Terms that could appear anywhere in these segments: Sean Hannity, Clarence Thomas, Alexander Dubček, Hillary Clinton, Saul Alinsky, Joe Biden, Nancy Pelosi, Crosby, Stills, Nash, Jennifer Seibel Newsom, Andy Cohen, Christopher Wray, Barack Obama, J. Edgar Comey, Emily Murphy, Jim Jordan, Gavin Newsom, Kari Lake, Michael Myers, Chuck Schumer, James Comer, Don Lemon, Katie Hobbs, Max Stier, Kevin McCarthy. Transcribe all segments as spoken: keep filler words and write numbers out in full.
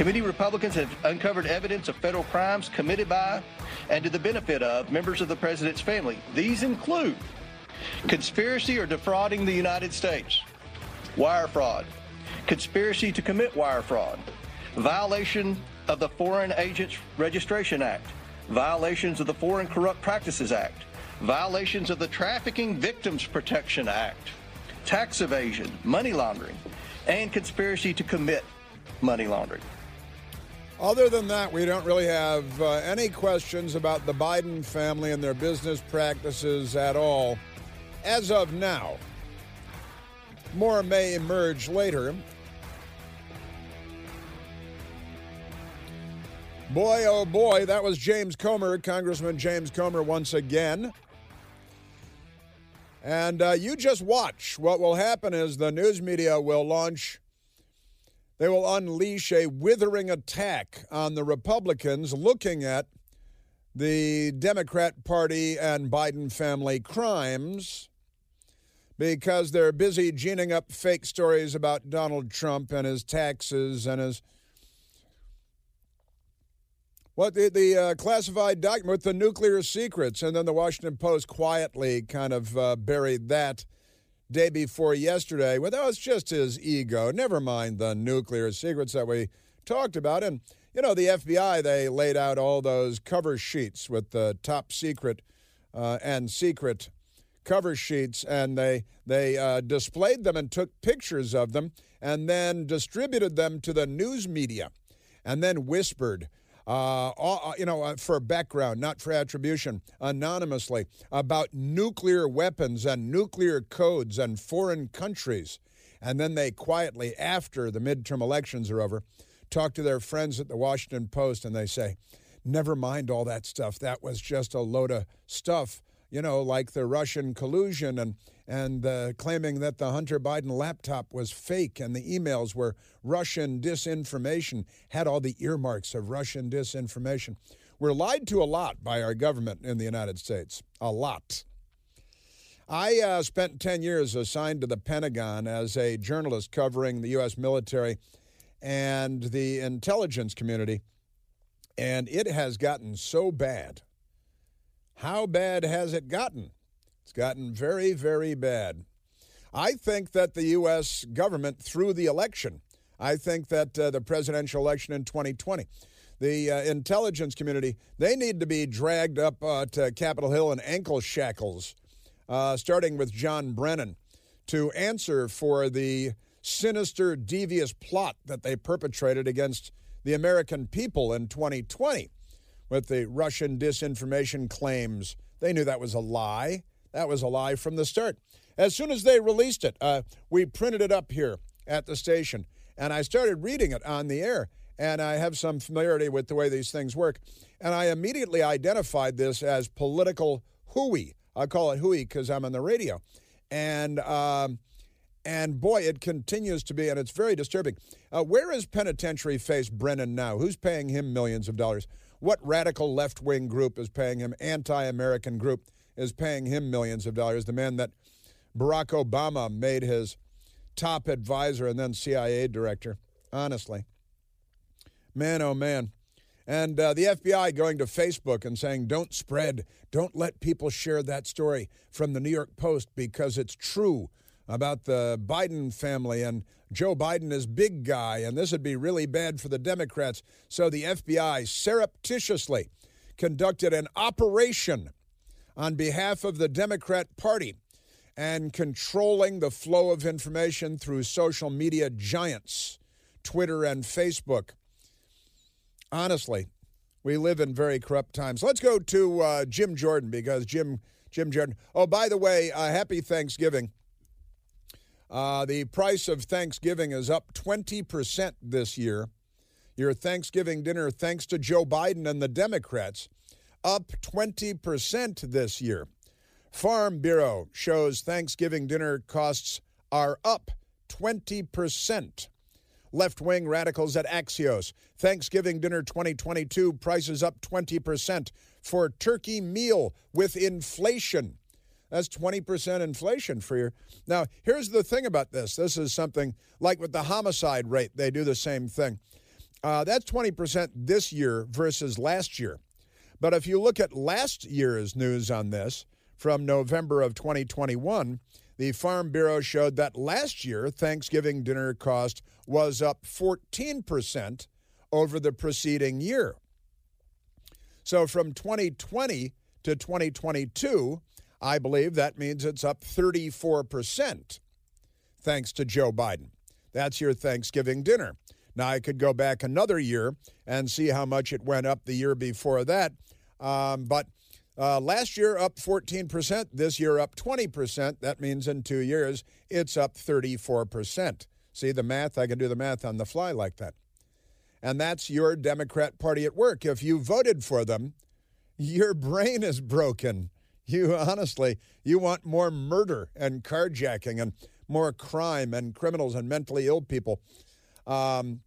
Committee Republicans have uncovered evidence of federal crimes committed by and to the benefit of members of the president's family. These include conspiracy or defrauding the United States, wire fraud, conspiracy to commit wire fraud, violation of the Foreign Agents Registration Act, violations of the Foreign Corrupt Practices Act, violations of the Trafficking Victims Protection Act, tax evasion, money laundering, and conspiracy to commit money laundering. Other than that, we don't really have uh, any questions about the Biden family and their business practices at all. As of now, more may emerge later. Boy, oh boy, that was James Comer, Congressman James Comer once again. And uh, you just watch. What will happen is the news media will launch, they will unleash a withering attack on the Republicans looking at the Democrat Party and Biden family crimes because they're busy gening up fake stories about Donald Trump and his taxes and his... What the, the uh, classified document with the nuclear secrets, and then the Washington Post quietly kind of uh, buried that day before yesterday. Well, that was just his ego. Never mind the nuclear secrets that we talked about. And, you know, the F B I, they laid out all those cover sheets with the top secret uh, and secret cover sheets, and they, they uh, displayed them and took pictures of them and then distributed them to the news media and then whispered, Uh, all, you know, uh, for background, not for attribution, anonymously, about nuclear weapons and nuclear codes and foreign countries. And then they quietly, after the midterm elections are over, talk to their friends at the Washington Post, and they say, never mind all that stuff. That was just a load of stuff, you know, like the Russian collusion and, and uh, claiming that the Hunter Biden laptop was fake and the emails were Russian disinformation, had all the earmarks of Russian disinformation. We're lied to a lot by our government in the United States, a lot. I uh, spent ten years assigned to the Pentagon as a journalist covering the U S military and the intelligence community, and it has gotten so bad. How bad has it gotten? It's gotten very, very bad. I think that the U S government through the election, I think that uh, the presidential election in twenty twenty, the uh, intelligence community, they need to be dragged up uh, to Capitol Hill in ankle shackles, uh, starting with John Brennan, to answer for the sinister, devious plot that they perpetrated against the American people in twenty twenty. With the Russian disinformation claims. They knew that was a lie. That was a lie from the start. As soon as they released it, uh, we printed it up here at the station, and I started reading it on the air, and I have some familiarity with the way these things work, and I immediately identified this as political hooey. I call it hooey because I'm on the radio. And, um, and boy, it continues to be, and it's very disturbing. Uh, where is penitentiary face Brennan now? Who's paying him millions of dollars? What radical left-wing group is paying him, anti-American group is paying him millions of dollars, the man that Barack Obama made his top advisor and then C I A director, honestly. Man, oh, man. And uh, the F B I going to Facebook and saying, don't spread, don't let people share that story from the New York Post because it's true about the Biden family and Joe Biden is big guy, and this would be really bad for the Democrats. So the F B I surreptitiously conducted an operation on behalf of the Democrat Party and controlling the flow of information through social media giants, Twitter and Facebook. Honestly, we live in very corrupt times. Let's go to uh, Jim Jordan because Jim, Jim Jordan. Oh, by the way, uh, happy Thanksgiving. Uh, the price of Thanksgiving is up twenty percent this year. Your Thanksgiving dinner, thanks to Joe Biden and the Democrats, up twenty percent this year. Farm Bureau shows Thanksgiving dinner costs are up twenty percent. Left-wing radicals at Axios. Thanksgiving dinner twenty twenty-two, prices up twenty percent for turkey meal with inflation. That's twenty percent inflation for your... Now, here's the thing about this. This is something like with the homicide rate. They do the same thing. Uh, that's twenty percent this year versus last year. But if you look at last year's news on this from November of twenty twenty-one, the Farm Bureau showed that last year Thanksgiving dinner cost was up fourteen percent over the preceding year. So from twenty twenty to twenty twenty-two, I believe that means it's up thirty-four percent thanks to Joe Biden. That's your Thanksgiving dinner. Now, I could go back another year and see how much it went up the year before that. Um, but uh, last year up fourteen percent, this year up twenty percent. That means in two years, it's up thirty-four percent. See the math? I can do the math on the fly like that. And that's your Democrat Party at work. If you voted for them, your brain is broken. You honestly, you want more murder and carjacking and more crime and criminals and mentally ill people. Um,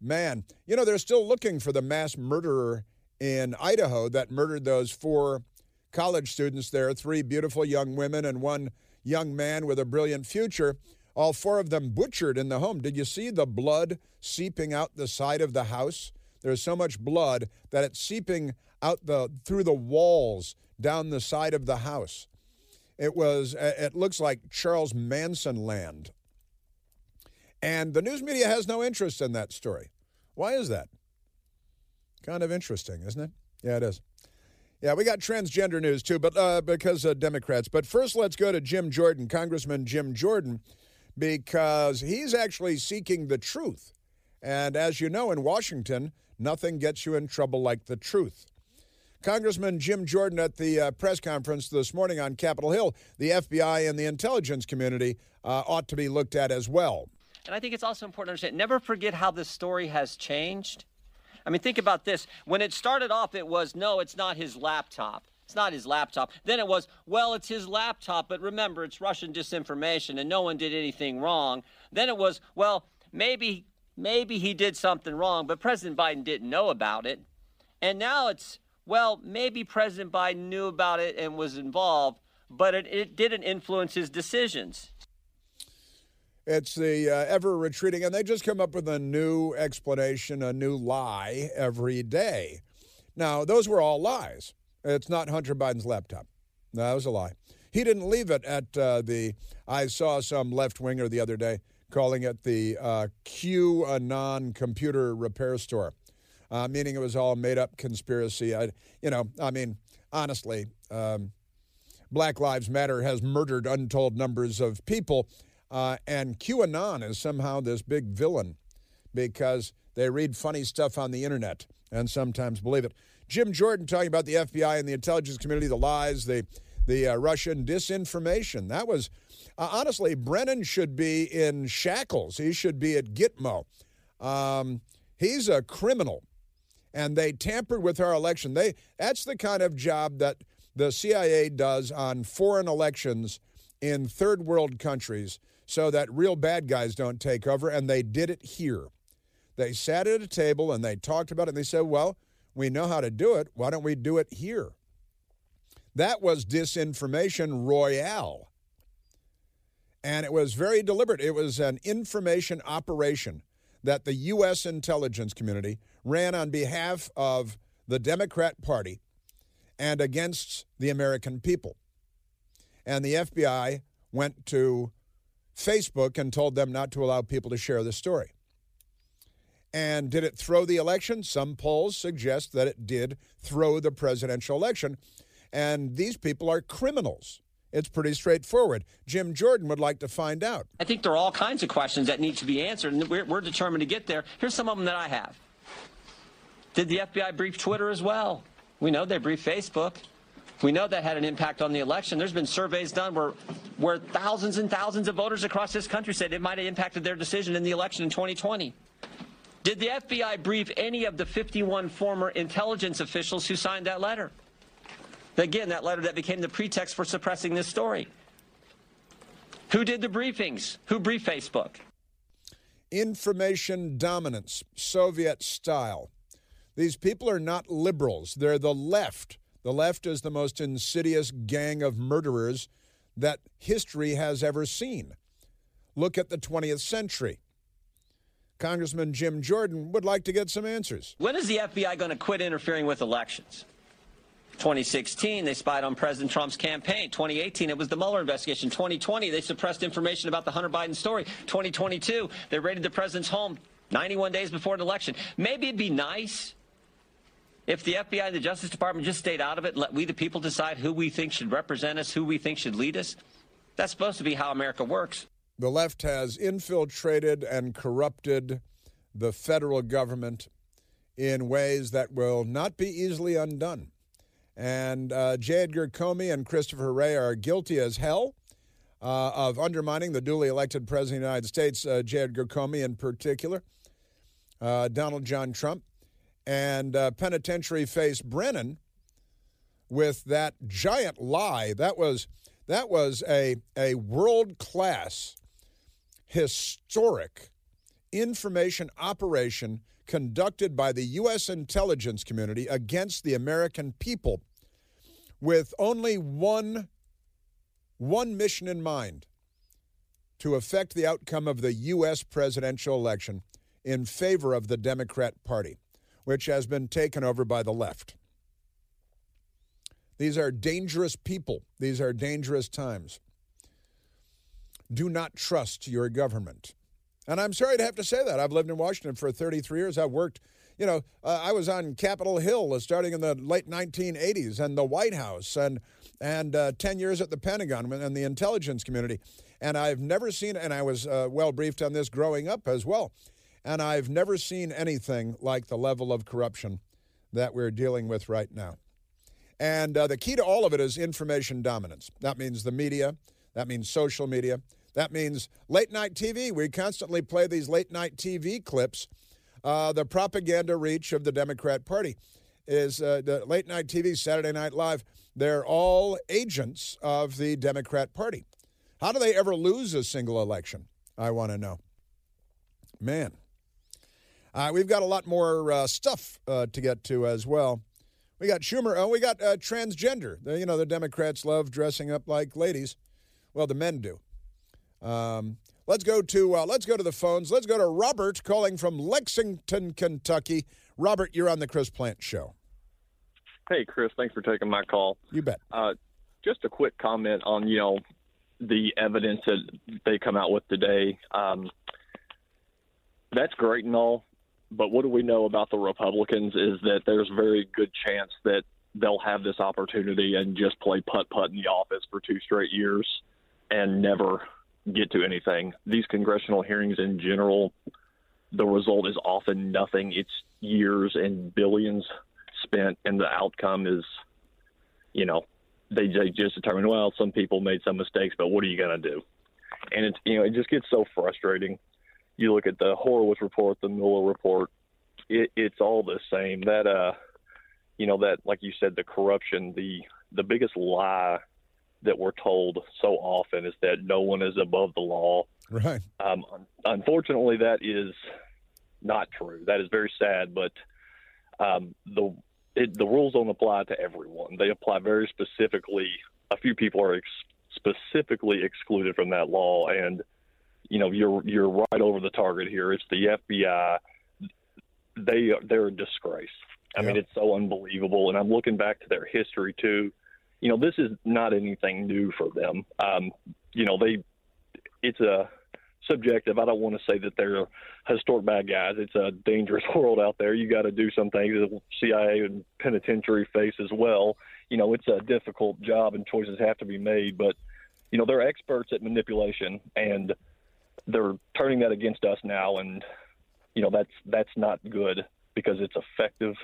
man, you know, they're still looking for the mass murderer in Idaho that murdered those four college students there, three beautiful young women and one young man with a brilliant future, all four of them butchered in the home. Did you see the blood seeping out the side of the house? There's so much blood that it's seeping out the through the walls down the side of the house. It was, it looks like Charles Manson land. And the news media has no interest in that story. Why is that? Kind of interesting, isn't it? Yeah, it is. Yeah, we got transgender news, too, but uh, because of Democrats. But first, let's go to Jim Jordan, Congressman Jim Jordan, because he's actually seeking the truth. And as you know, in Washington, nothing gets you in trouble like the truth. Congressman Jim Jordan at the uh, press conference this morning on Capitol Hill, the F B I and the intelligence community uh, ought to be looked at as well. And I think it's also important to understand, never forget how this story has changed. I mean, think about this. When it started off, it was, no, it's not his laptop. It's not his laptop. Then it was, well, it's his laptop, but remember, it's Russian disinformation and no one did anything wrong. Then it was, well, maybe, maybe he did something wrong, but President Biden didn't know about it. And now it's, well, maybe President Biden knew about it and was involved, but it, it didn't influence his decisions. It's the uh, ever-retreating, and they just come up with a new explanation, a new lie every day. Now, those were all lies. It's not Hunter Biden's laptop. No, that was a lie. He didn't leave it at uh, the, I saw some left-winger the other day calling it the uh, QAnon computer repair store, uh, meaning it was all made-up conspiracy. I, you know, I mean, honestly, um, Black Lives Matter has murdered untold numbers of people, Uh, and QAnon is somehow this big villain because they read funny stuff on the internet and sometimes believe it. Jim Jordan talking about the F B I and the intelligence community, the lies, the the uh, Russian disinformation. That was, uh, honestly, Brennan should be in shackles. He should be at Gitmo. Um, he's a criminal, and they tampered with our election. They that's the kind of job that the C I A does on foreign elections in third world countries so that real bad guys don't take over, and they did it here. They sat at a table and they talked about it, and they said, well, we know how to do it. Why don't we do it here? That was disinformation royale, and it was very deliberate. It was an information operation that the U S intelligence community ran on behalf of the Democrat Party and against the American people. And the F B I went to Facebook and told them not to allow people to share the story. And did it throw the election? Some polls suggest that it did throw the presidential election. And these people are criminals. It's pretty straightforward. Jim Jordan would like to find out. I think there are all kinds of questions that need to be answered, and we're, we're determined to get there. Here's some of them that I have. Did the F B I brief Twitter as well? We know they briefed Facebook. We know that had an impact on the election. There's been surveys done where where thousands and thousands of voters across this country said it might have impacted their decision in the election in twenty twenty. Did the F B I brief any of the fifty-one former intelligence officials who signed that letter? Again, that letter that became the pretext for suppressing this story. Who did the briefings? Who briefed Facebook? Information dominance, Soviet style. These people are not liberals. They're the left. The left is the most insidious gang of murderers that history has ever seen. Look at the twentieth century. Congressman Jim Jordan would like to get some answers. When is the F B I going to quit interfering with elections? twenty sixteen, they spied on President Trump's campaign. twenty eighteen, it was the Mueller investigation. twenty twenty, they suppressed information about the Hunter Biden story. twenty twenty-two, they raided the president's home ninety-one days before an election. Maybe it'd be nice if the F B I and the Justice Department just stayed out of it, let we the people decide who we think should represent us, who we think should lead us. That's supposed to be how America works. The left has infiltrated and corrupted the federal government in ways that will not be easily undone. And uh, J. Edgar Comey and Christopher Wray are guilty as hell uh, of undermining the duly elected president of the United States, uh, J. Edgar Comey in particular, uh, Donald John Trump, and uh, penitentiary face Brennan with that giant lie. That was, that was a, a world-class, historic information operation conducted by the U S intelligence community against the American people with only one, one mission in mind: to affect the outcome of the U S presidential election in favor of the Democrat Party, which has been taken over by the left. These are dangerous people. These are dangerous times. Do not trust your government. And I'm sorry to have to say that. I've lived in Washington for thirty-three years. I've worked, you know, uh, I was on Capitol Hill starting in the late nineteen eighties, and the White House, and and uh, ten years at the Pentagon and the intelligence community. And I've never seen, and I was uh, well briefed on this growing up as well, and I've never seen anything like the level of corruption that we're dealing with right now. And uh, the key to all of it is information dominance. That means the media. That means social media. That means late-night T V. We constantly play these late-night T V clips. Uh, the propaganda reach of the Democrat Party is uh, the late-night T V, Saturday Night Live. They're all agents of the Democrat Party. How do they ever lose a single election? I want to know. Man. Uh, we've got a lot more uh, stuff uh, to get to as well. We got Schumer. Oh, we got uh, transgender. The, you know, the Democrats love dressing up like ladies. Well, the men do. Um, let's go to uh, let's go to the phones. Let's go to Robert calling from Lexington, Kentucky. Robert, you're on the Chris Plant Show. Hey, Chris, thanks for taking my call. You bet. Uh, just a quick comment on, you know, the evidence that they come out with today. Um, that's great and all, but what do we know about the Republicans is that there's very good chance that they'll have this opportunity and just play putt-putt in the office for two straight years and never get to anything. These congressional hearings in general, the result is often nothing. It's years and billions spent, and the outcome is, you know, they, they just determine, well, some people made some mistakes, but what are you going to do? And it's, you know, it just gets so frustrating. You look at the Horowitz report, the Mueller report, it, it's all the same. That, uh, you know, that, like you said, the corruption, the the biggest lie that we're told so often is that no one is above the law. Right. Um, unfortunately, that is not true. That is very sad, but um, the it, the rules don't apply to everyone. They apply very specifically. A few people are ex- specifically excluded from that law, and you know you're you're right over the target here. It's the F B I. They they're a disgrace. I yeah. mean, it's so unbelievable. And I'm looking back to their history too. You know, this is not anything new for them. Um, you know, they it's a subjective. I don't want to say that they're historic bad guys. It's a dangerous world out there. You got to do some things that the C I A and penitentiary face as well. You know, it's a difficult job and choices have to be made. But, you know, they're experts at manipulation, and they're turning that against us now. And, you know, that's that's not good because it's effective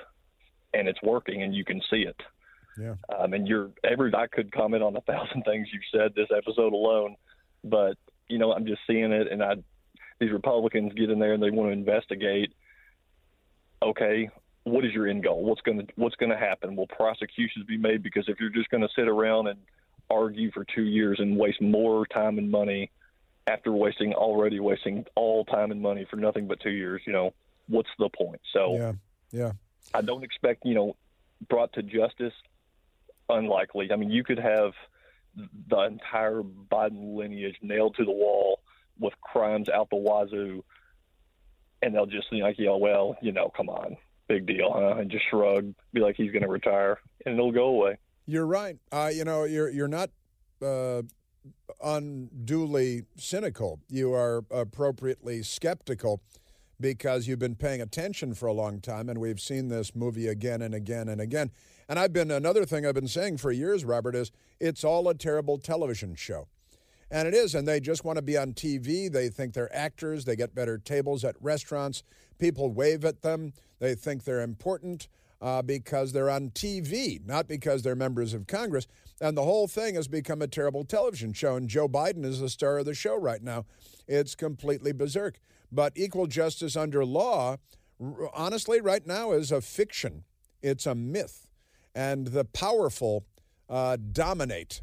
and it's working and you can see it. Yeah. Um, and you're every I could comment on a thousand things you've said this episode alone, but you know I'm just seeing it, and I these Republicans get in there and they want to investigate. Okay, what is your end goal? What's gonna what's gonna happen? Will prosecutions be made? Because if you're just gonna sit around and argue for two years and waste more time and money after wasting already wasting all time and money for nothing but two years, you know what's the point? So yeah, yeah. I don't expect you know brought to justice. Unlikely. I mean, you could have the entire Biden lineage nailed to the wall with crimes out the wazoo, and they'll just, you know, like yell, well, you know, come on, big deal, huh? And just shrug, be like he's going to retire, and it'll go away. You're right. Uh, you know, you're you're not uh, unduly cynical. You are appropriately skeptical because you've been paying attention for a long time, and we've seen this movie again and again and again. And I've been, another thing I've been saying for years, Robert, is it's all a terrible television show. And it is, and they just want to be on T V. They think they're actors. They get better tables at restaurants. People wave at them. They think they're important uh, because they're on T V, not because they're members of Congress. And the whole thing has become a terrible television show, and Joe Biden is the star of the show right now. It's completely berserk. But equal justice under law, r- honestly, right now is a fiction. It's a myth. And the powerful uh, dominate.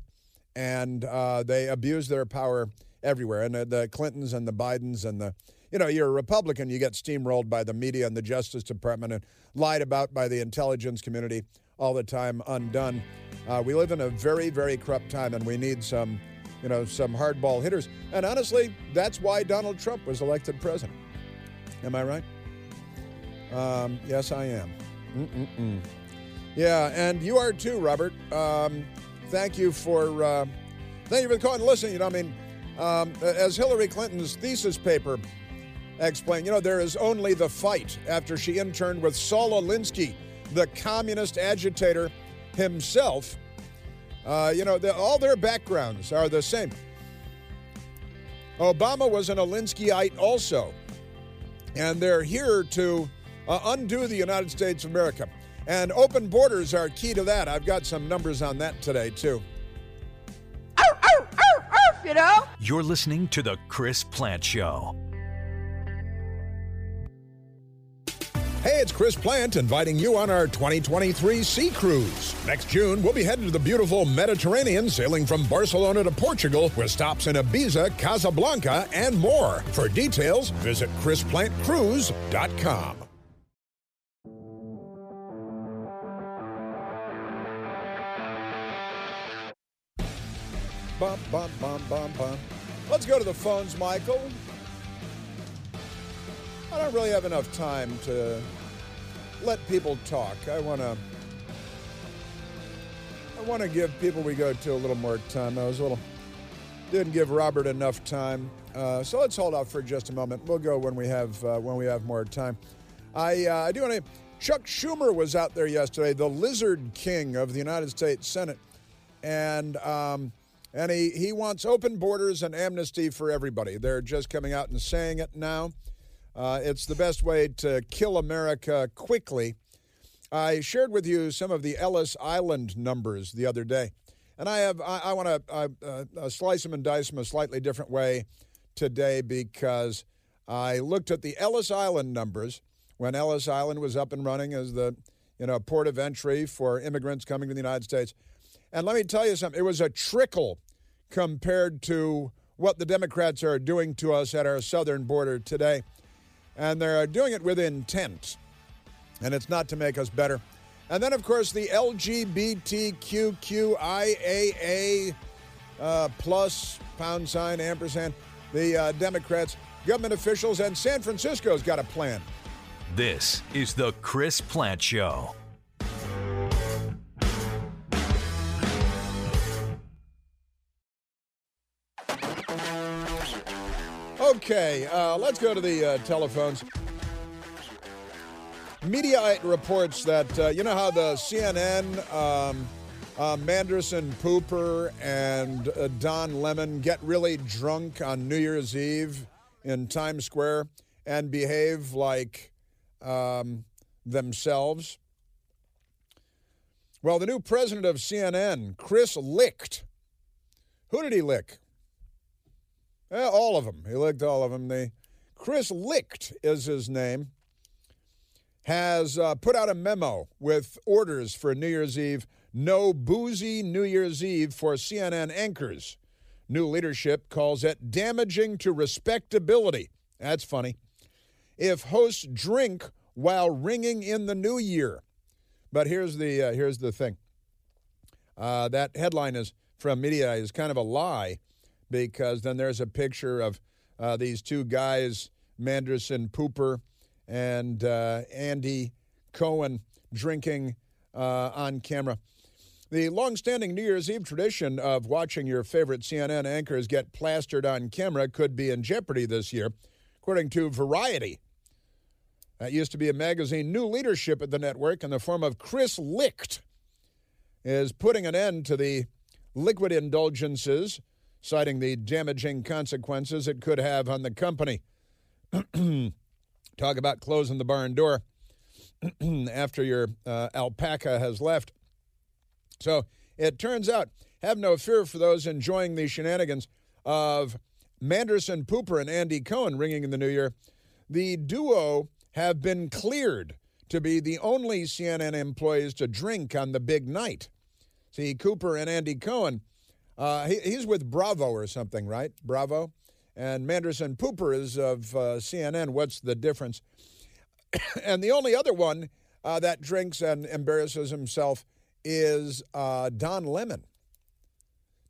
And uh, they abuse their power everywhere. And the, the Clintons and the Bidens and the, you know, you're a Republican, you get steamrolled by the media and the Justice Department and lied about by the intelligence community all the time, undone. Uh, we live in a very, very corrupt time, and we need some, you know, some hardball hitters. And honestly, that's why Donald Trump was elected president. Am I right? Um, yes, I am. Mm-mm-mm. Yeah, and you are too, Robert. Um... Thank you for uh, thank you for calling and listening. You know, I mean, um, as Hillary Clinton's thesis paper explained, you know, there is only the fight after she interned with Saul Alinsky, the communist agitator himself. Uh, you know, the, all their backgrounds are the same. Obama was an Alinskyite also, and they're here to uh, undo the United States of America. And open borders are key to that. I've got some numbers on that today, too. Arf, arf, arf, arf, you know? You're listening to The Chris Plant Show. Hey, it's Chris Plant inviting you on our twenty twenty-three Sea Cruise. Next June, we'll be headed to the beautiful Mediterranean, sailing from Barcelona to Portugal, with stops in Ibiza, Casablanca, and more. For details, visit chris plant cruise dot com. Bum, bum, bum, bum, bum. Let's go to the phones, Michael. I don't really have enough time to let people talk. I want to I want to give people we go to a little more time. I was a little, didn't give Robert enough time. Uh, so let's hold off for just a moment. We'll go when we have uh, when we have more time. I uh, I do want to, Chuck Schumer was out there yesterday, the Lizard King of the United States Senate, and um And he, he wants open borders and amnesty for everybody. They're just coming out and saying it now. Uh, it's the best way to kill America quickly. I shared with you some of the Ellis Island numbers the other day. And I have I, I want to uh, slice them and dice them a slightly different way today, because I looked at the Ellis Island numbers when Ellis Island was up and running as the, you know, port of entry for immigrants coming to the United States. And let me tell you something. It was a trickle compared to what the Democrats are doing to us at our southern border today. And they're doing it with intent. And it's not to make us better. And then, of course, the LGBTQIAA uh, plus, pound sign, ampersand, the uh, Democrats, government officials, and San Francisco's got a plan. This is The Chris Plant Show. Okay, uh, let's go to the uh, telephones. Mediaite reports that, uh, you know how the C N N, um, um, Anderson Cooper, and uh, Don Lemon get really drunk on New Year's Eve in Times Square and behave like um, themselves? Well, the new president of C N N, Chris Licht, who did he lick? Well, all of them. He licked all of them. The Chris Licht is his name, has uh, put out a memo with orders for New Year's Eve. No boozy New Year's Eve for C N N anchors. New leadership calls it damaging to respectability. That's funny. If hosts drink while ringing in the new year. But here's the uh, here's the thing. Uh, that headline is from Mediaite is kind of a lie, because then there's a picture of uh, these two guys, Manderson Pooper and uh, Andy Cohen drinking uh, on camera. The longstanding New Year's Eve tradition of watching your favorite C N N anchors get plastered on camera could be in jeopardy this year, according to Variety. That used to be a magazine. New leadership at the network in the form of Chris Licht is putting an end to the liquid indulgences, citing the damaging consequences it could have on the company. Talk about closing the barn door after your uh, alpaca has left. So it turns out, have no fear for those enjoying the shenanigans of Anderson Cooper and Andy Cohen ringing in the new year. The duo have been cleared to be the only C N N employees to drink on the big night. See, Cooper and Andy Cohen, uh, he, he's with Bravo or something, right? Bravo. And Anderson Cooper is of uh, C N N. What's the difference? And the only other one uh, that drinks and embarrasses himself is uh, Don Lemon.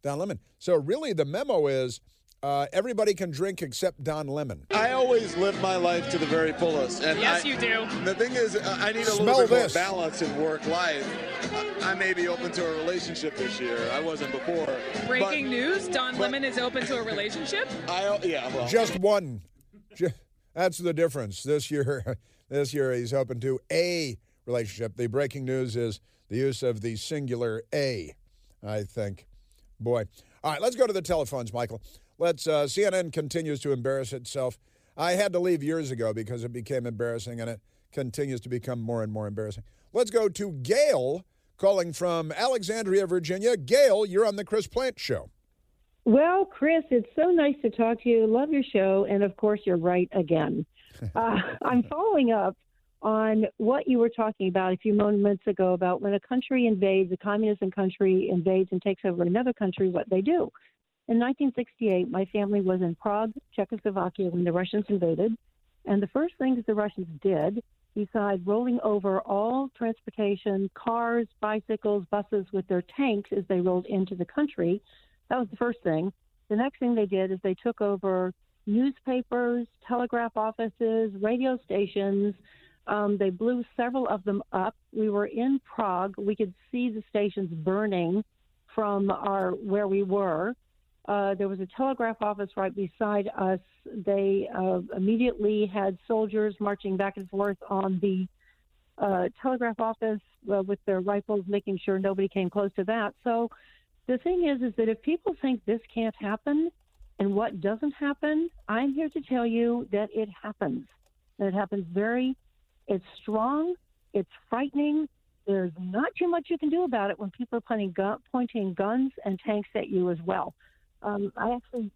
Don Lemon. So really the memo is uh, everybody can drink except Don Lemon. I always live my life to the very fullest. And yes, I, you do. The thing is, I need a Smell little bit this. more balance in work life. I may be open to a relationship this year. I wasn't before. Breaking but, news, Don but, Lemon is open to a relationship? I, yeah, well. Just one. That's the difference. This year, this year he's open to a relationship. The breaking news is the use of the singular A, I think. Boy. All right, let's go to the telephones, Michael. Let's. Uh, C N N continues to embarrass itself. I had to leave years ago because it became embarrassing, and it continues to become more and more embarrassing. Let's go to Gail, calling from Alexandria, Virginia. Gail, you're on the Chris Plant Show. Well, Chris, it's so nice to talk to you. Love your show, and, of course, you're right again. Uh, I'm following up on what you were talking about a few moments ago about when a country invades, a communist country invades and takes over another country, what they do. In nineteen sixty-eight, my family was in Prague, Czechoslovakia, when the Russians invaded. And the first things the Russians did, besides rolling over all transportation, cars, bicycles, buses with their tanks as they rolled into the country, that was the first thing. The next thing they did is they took over newspapers, telegraph offices, radio stations. Um, they blew several of them up. We were in Prague. We could see the stations burning from our where we were. Uh, there was a telegraph office right beside us. They uh, immediately had soldiers marching back and forth on the uh, telegraph office uh, with their rifles, making sure nobody came close to that. So the thing is, is that if people think this can't happen and what doesn't happen, I'm here to tell you that it happens. And it happens very It's strong. It's frightening. There's not too much you can do about it when people are pointing, gu- pointing guns and tanks at you as well. Um, I actually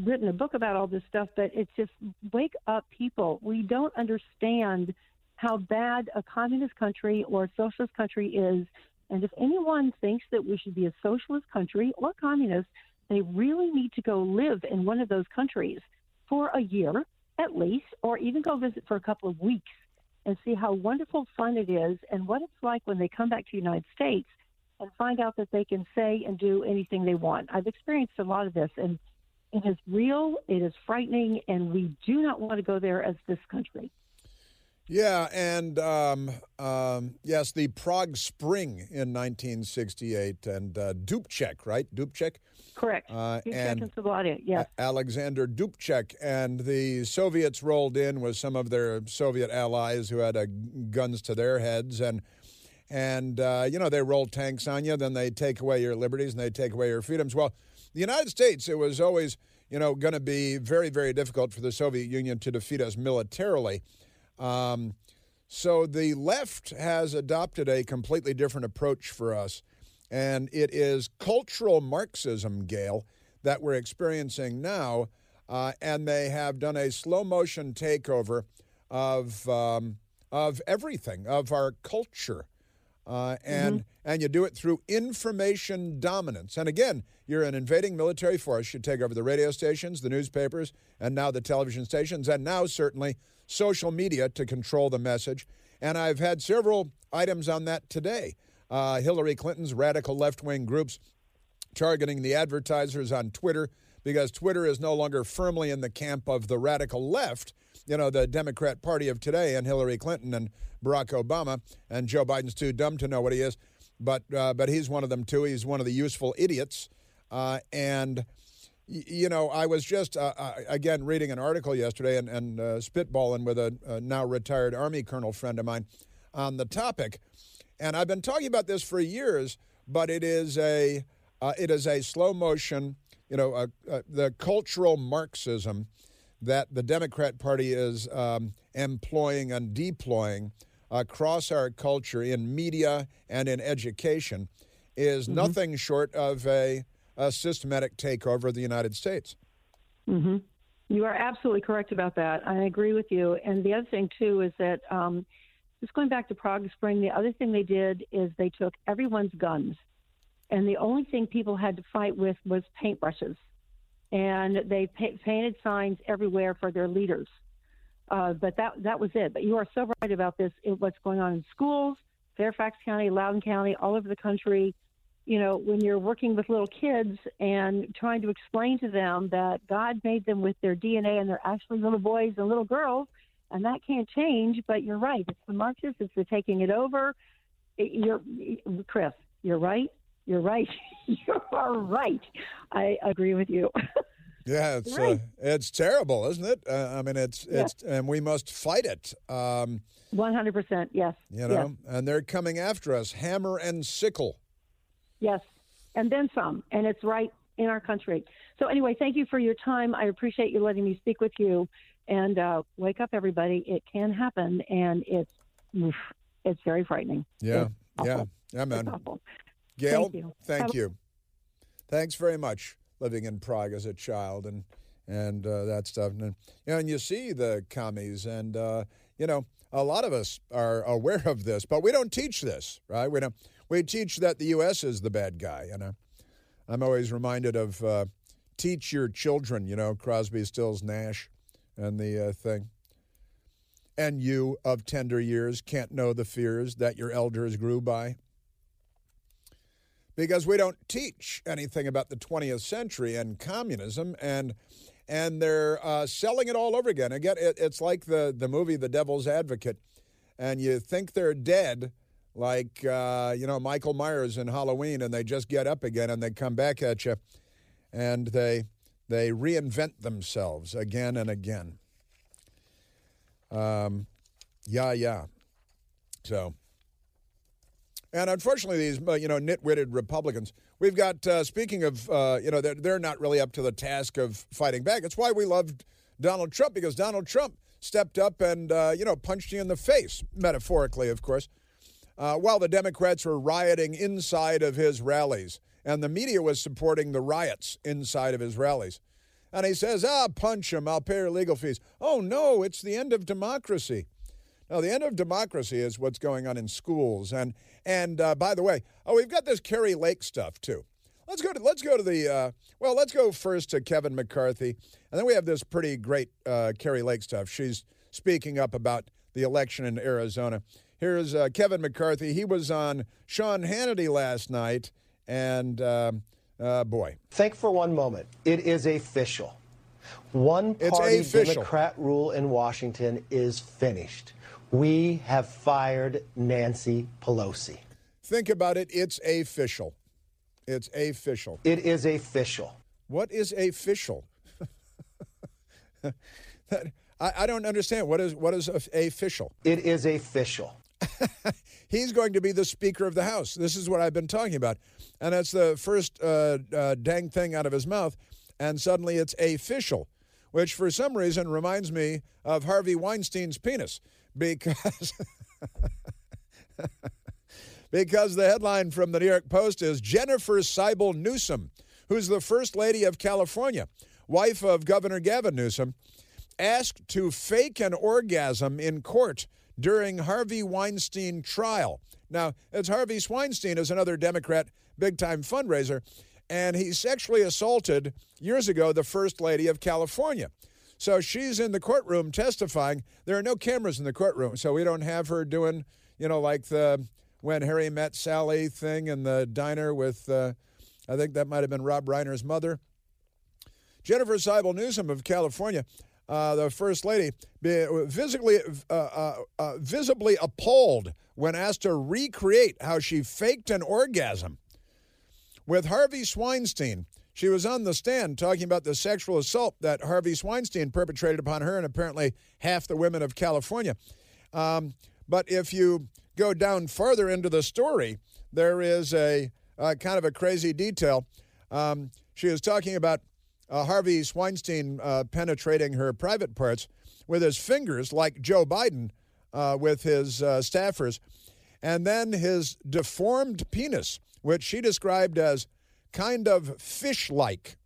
written a book about all this stuff, but it's just wake up, people. We don't understand how bad a communist country or a socialist country is. And if anyone thinks that we should be a socialist country or communist, they really need to go live in one of those countries for a year at least, or even go visit for a couple of weeks, and see how wonderful fun it is and what it's like when they come back to the United States and find out that they can say and do anything they want. I've experienced a lot of this, and it is real, it is frightening, and we do not want to go there as this country. Yeah, and um, um, yes, the Prague Spring in nineteen sixty-eight, and uh, Dubček, right? Dubček? Correct. Uh, Dubček and, and Slovakia, yes. Uh, Alexander Dubček, and the Soviets rolled in with some of their Soviet allies who had uh, guns to their heads, and, and uh, you know, they roll tanks on you, then they take away your liberties and they take away your freedoms. Well, the United States, it was always, you know, going to be very, very difficult for the Soviet Union to defeat us militarily. Um, so the left has adopted a completely different approach for us, and it is cultural Marxism, Gail, that we're experiencing now, uh, and they have done a slow-motion takeover of um, of everything, of our culture, uh, and mm-hmm. and you do it through information dominance. And again, you're an invading military force. You take over the radio stations, the newspapers, and now the television stations, and now certainly social media to control the message. And I've had several items on that today. Uh, Hillary Clinton's radical left-wing groups targeting the advertisers on Twitter because Twitter is no longer firmly in the camp of the radical left, you know, the Democrat Party of today and Hillary Clinton and Barack Obama, and Joe Biden's too dumb to know what he is, but uh, but he's one of them too. He's one of the useful idiots. Uh, and, y- you know, I was just, uh, uh, again, reading an article yesterday and, and uh, spitballing with a, a now-retired Army colonel friend of mine on the topic. And I've been talking about this for years, but it is a uh, it is a slow motion, you know, uh, uh, the cultural Marxism that the Democrat Party is um, employing and deploying across our culture in media and in education is mm-hmm. nothing short of a, a systematic takeover of the United States. Mm-hmm. You are absolutely correct about that. I agree with you. And the other thing, too, is that um, just going back to Prague Spring, the other thing they did is they took everyone's guns. And the only thing people had to fight with was paintbrushes. And they pa- painted signs everywhere for their leaders. Uh, but that that was it. But you are so right about this, it, what's going on in schools, Fairfax County, Loudoun County, all over the country. You know, when you're working with little kids and trying to explain to them that God made them with their D N A and they're actually little boys and little girls, and that can't change. But you're right. It's the Marxists. It's the taking it over. It, you're, Chris, you're right. You're right. You are right. I agree with you. Yeah, it's right. uh, it's terrible, isn't it? Uh, I mean, it's it's yes. and we must fight it. Um, one hundred percent, yes. You know, yes. And they're coming after us, hammer and sickle. Yes, and then some, and it's right in our country. So anyway, thank you for your time. I appreciate you letting me speak with you. And uh, wake up, everybody. It can happen, and it's oof, it's very frightening. Yeah, yeah, yeah, man. Gail, thank you. Thank you. Thanks very much. Living in Prague as a child and and uh, that stuff, and you know, and you see the commies, and uh, you know, a lot of us are aware of this, but we don't teach this, right? We don't. We teach that the U S is the bad guy, you know. I'm always reminded of uh, teach your children, you know, Crosby, Stills, Nash, and the uh, thing. And you of tender years can't know the fears that your elders grew by. Because we don't teach anything about the twentieth century and communism, and and they're uh, selling it all over again. Again, it, it's like the, the movie The Devil's Advocate, and you think they're dead, like, uh, you know, Michael Myers in Halloween, and they just get up again, and they come back at you, and they, they reinvent themselves again and again. Um, yeah, yeah. So... And unfortunately, these, you know, nitwitted Republicans, we've got, uh, speaking of, uh, you know, they're, they're not really up to the task of fighting back. It's why we loved Donald Trump, because Donald Trump stepped up and, uh, you know, punched you in the face, metaphorically, of course, uh, while the Democrats were rioting inside of his rallies. And the media was supporting the riots inside of his rallies. And he says, ah, punch him. I'll pay your legal fees. Oh, no, it's the end of democracy. Now, the end of democracy is what's going on in schools. And, and uh, by the way, oh, we've got this Kari Lake stuff, too. Let's go to, let's go to the, uh, well, let's go first to Kevin McCarthy. And then we have this pretty great uh, Kari Lake stuff. She's speaking up about the election in Arizona. Here's uh, Kevin McCarthy. He was on Sean Hannity last night. And, uh, uh, boy. Think for one moment. It is official. One-party Democrat rule in Washington is finished. We have fired Nancy Pelosi. Think about it. It's official. It's official. It is official. What is official? that, I, I don't understand. What is what is official? It is official. He's going to be the Speaker of the House. This is what I've been talking about. And that's the first uh, uh, dang thing out of his mouth. And suddenly it's official, which for some reason reminds me of Harvey Weinstein's penis. Because, because the headline from the New York Post is Jennifer Seibel Newsom, who's the First Lady of California, wife of Governor Gavin Newsom, asked to fake an orgasm in court during Harvey Weinstein trial. Now, it's Harvey Weinstein is another Democrat big-time fundraiser, and he sexually assaulted, years ago, the First Lady of California. So she's in the courtroom testifying. There are no cameras in the courtroom, so we don't have her doing, you know, like the When Harry Met Sally thing in the diner with, uh, I think that might have been Rob Reiner's mother. Jennifer Seibel Newsom of California, uh, the first lady, physically, uh, uh, uh, visibly appalled when asked to recreate how she faked an orgasm. With Harvey Weinstein, she was on the stand talking about the sexual assault that Harvey Weinstein perpetrated upon her and apparently half the women of California. Um, but if you go down farther into the story, there is a uh, kind of a crazy detail. Um, she is talking about uh, Harvey Weinstein uh, penetrating her private parts with his fingers, like Joe Biden uh, with his uh, staffers, and then his deformed penis, which she described as kind of fish-like,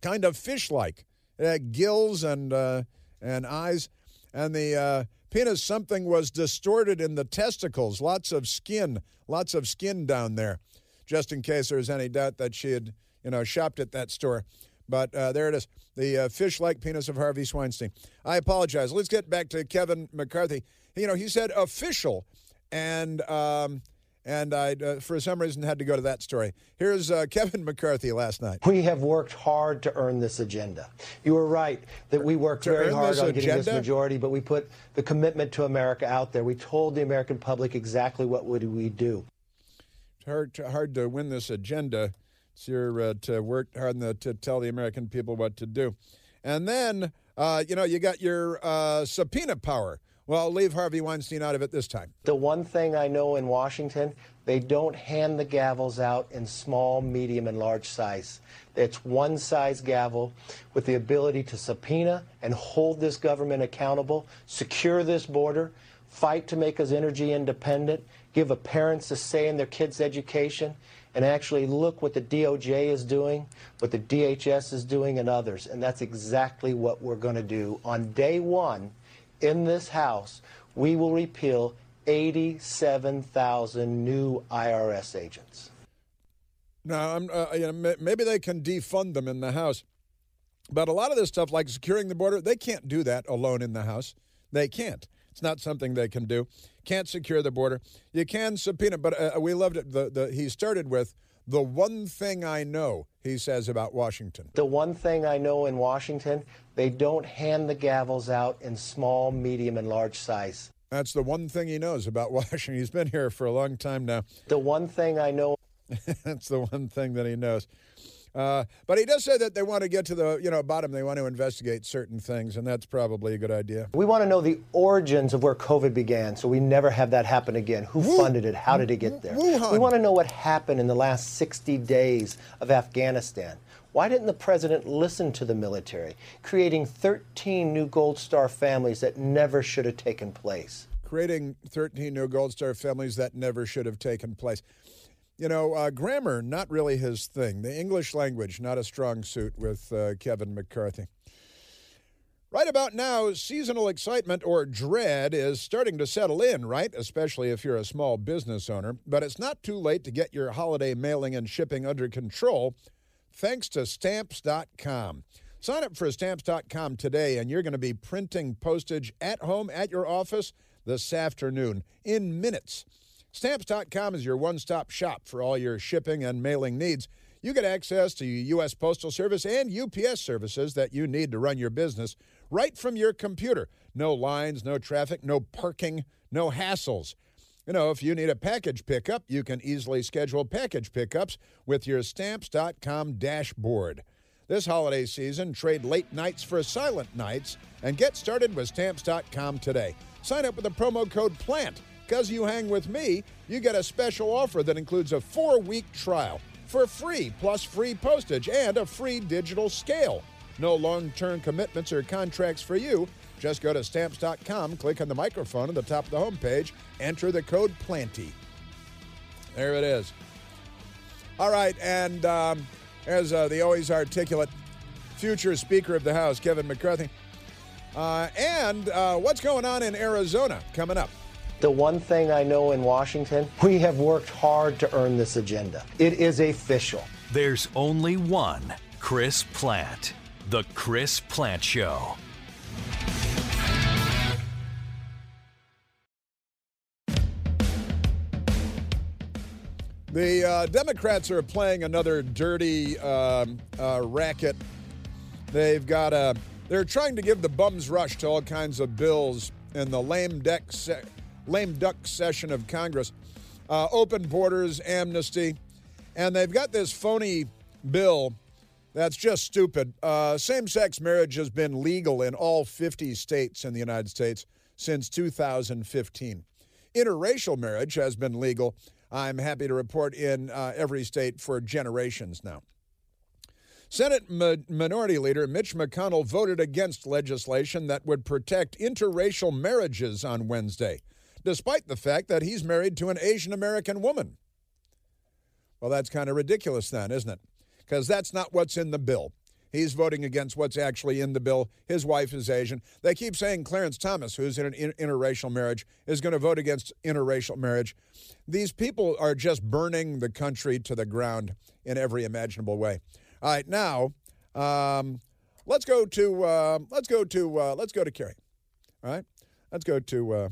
kind of fish-like, it had gills and uh, and eyes, and the uh, penis something was distorted in the testicles, lots of skin, lots of skin down there, just in case there's any doubt that she had, you know, shopped at that store. But uh, there it is, the uh, fish-like penis of Harvey Weinstein. I apologize. Let's get back to Kevin McCarthy. You know, he said official, and um, and I, uh, for some reason, had to go to that story. Here's uh, Kevin McCarthy last night. We have worked hard to earn this agenda. You were right that we worked to very hard on agenda? getting this majority, but we put the commitment to America out there. We told the American public exactly what would we do. It's hard to, hard to win this agenda. It's your uh, to work hard the, to tell the American people what to do. And then, uh, you know, you got your uh, subpoena power. Well, I'll leave Harvey Weinstein out of it this time. The one thing I know in Washington, they don't hand the gavels out in small, medium, and large size. It's one size gavel with the ability to subpoena and hold this government accountable, secure this border, fight to make us energy independent, give a parents a say in their kids' education, and actually look what the D O J is doing, what the D H S is doing, and others. And that's exactly what we're going to do on day one. In this House, we will repeal eighty-seven thousand new I R S agents. Now, I'm, uh, you know, maybe they can defund them in the House. But a lot of this stuff, like securing the border, they can't do that alone in the House. They can't. It's not something they can do. Can't secure the border. You can subpoena, but uh, we loved it. The, the, he started with, the one thing I know, he says about Washington. The one thing I know in Washington, they don't hand the gavels out in small, medium, and large size. That's the one thing he knows about Washington. He's been here for a long time now. The one thing I know. That's the one thing that he knows. Uh, but he does say that they want to get to the, you know, bottom. They want to investigate certain things, and that's probably a good idea. We want to know the origins of where COVID began so we never have that happen again. Who funded it? How did it get there? We want to know what happened in the last sixty days of Afghanistan. Why didn't the president listen to the military, creating thirteen new Gold Star families that never should have taken place? Creating thirteen new Gold Star families that never should have taken place. You know, uh, grammar, not really his thing. The English language, not a strong suit with uh, Kevin McCarthy. Right about now, seasonal excitement or dread is starting to settle in, right? Especially if you're a small business owner. But it's not too late to get your holiday mailing and shipping under control thanks to Stamps dot com. Sign up for Stamps dot com today, and you're going to be printing postage at home, at your office, this afternoon, in minutes. Stamps dot com is your one-stop shop for all your shipping and mailing needs. You get access to U S Postal Service and U P S services that you need to run your business right from your computer. No lines, no traffic, no parking, no hassles. You know, if you need a package pickup, you can easily schedule package pickups with your Stamps dot com dashboard. This holiday season, trade late nights for silent nights and get started with Stamps dot com today. Sign up with the promo code PLANT. Because you hang with me, you get a special offer that includes a four-week trial for free, plus free postage and a free digital scale. No long-term commitments or contracts for you. Just go to Stamps dot com, click on the microphone at the top of the homepage, enter the code PLANTY. There it is. All right, and um, as uh, the always articulate future Speaker of the House, Kevin McCarthy. Uh, and uh, what's going on in Arizona coming up? The one thing I know in Washington, we have worked hard to earn this agenda. It is official. There's only one Chris Platt, The Chris Platt Show. The uh, Democrats are playing another dirty um, uh, racket They've got a, they're trying to give the bum's rush to all kinds of bills in the lame duck, se- lame duck session of Congress. Uh, open borders, amnesty, and they've got this phony bill that's just stupid. Uh, same-sex marriage has been legal in all fifty states in the United States since two thousand fifteen. Interracial marriage has been legal, I'm happy to report, in uh, every state for generations now. Senate Ma- Minority Leader Mitch McConnell voted against legislation that would protect interracial marriages on Wednesday, despite the fact that he's married to an Asian American woman. Well, that's kind of ridiculous then, isn't it? Because that's not what's in the bill. He's voting against what's actually in the bill. His wife is Asian. They keep saying Clarence Thomas, who's in an interracial marriage, is going to vote against interracial marriage. These people are just burning the country to the ground in every imaginable way. All right, now um, let's go to uh, let's go to uh, let's go to Kari. All right, let's go to uh,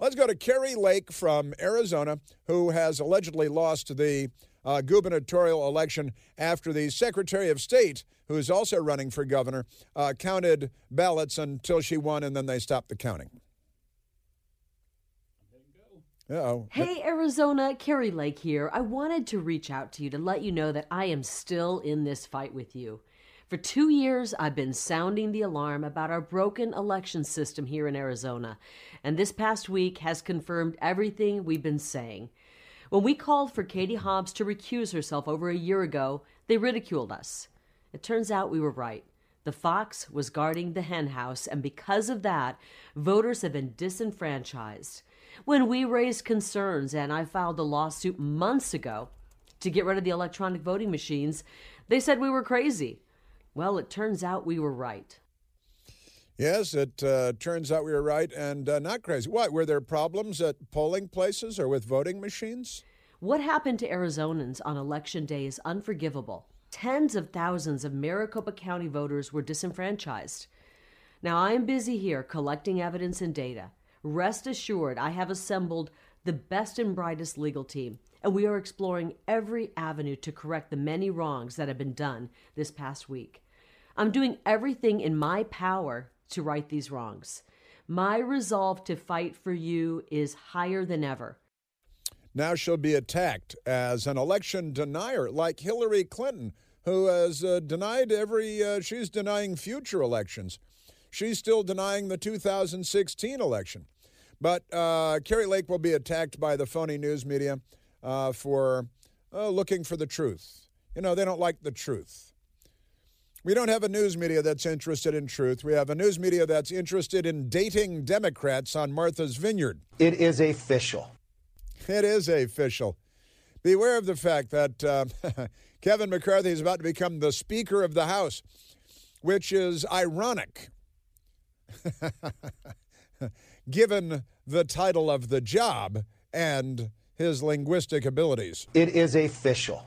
let's go to Kari Lake from Arizona, who has allegedly lost the Uh, gubernatorial election after the Secretary of State, who is also running for governor, uh, counted ballots until she won, and then they stopped the counting. Uh-oh. Hey, Arizona, Kari Lake here. I wanted to reach out to you to let you know that I am still in this fight with you. For two years, I've been sounding the alarm about our broken election system here in Arizona, and this past week has confirmed everything we've been saying. When we called for Katie Hobbs to recuse herself over a year ago, they ridiculed us. It turns out we were right. The fox was guarding the hen house, and because of that, voters have been disenfranchised. When we raised concerns, and I filed a lawsuit months ago to get rid of the electronic voting machines, they said we were crazy. Well, it turns out we were right. Yes, it uh, turns out we were right and uh, not crazy. What, were there problems at polling places or with voting machines? What happened to Arizonans on Election Day is unforgivable. Tens of thousands of Maricopa County voters were disenfranchised. Now, I am busy here collecting evidence and data. Rest assured, I have assembled the best and brightest legal team, and we are exploring every avenue to correct the many wrongs that have been done this past week. I'm doing everything in my power to right these wrongs. My resolve to fight for you is higher than ever. Now she'll be attacked as an election denier, like Hillary Clinton, who has uh, denied every, uh, she's denying future elections. She's still denying the two thousand sixteen election. But uh, Kari Lake will be attacked by the phony news media uh, for uh, looking for the truth. You know, they don't like the truth. We don't have a news media that's interested in truth. We have a news media that's interested in dating Democrats on Martha's Vineyard. It is official. It is official. Beware of the fact that uh, Kevin McCarthy is about to become the Speaker of the House, which is ironic, given the title of the job and his linguistic abilities. It is official.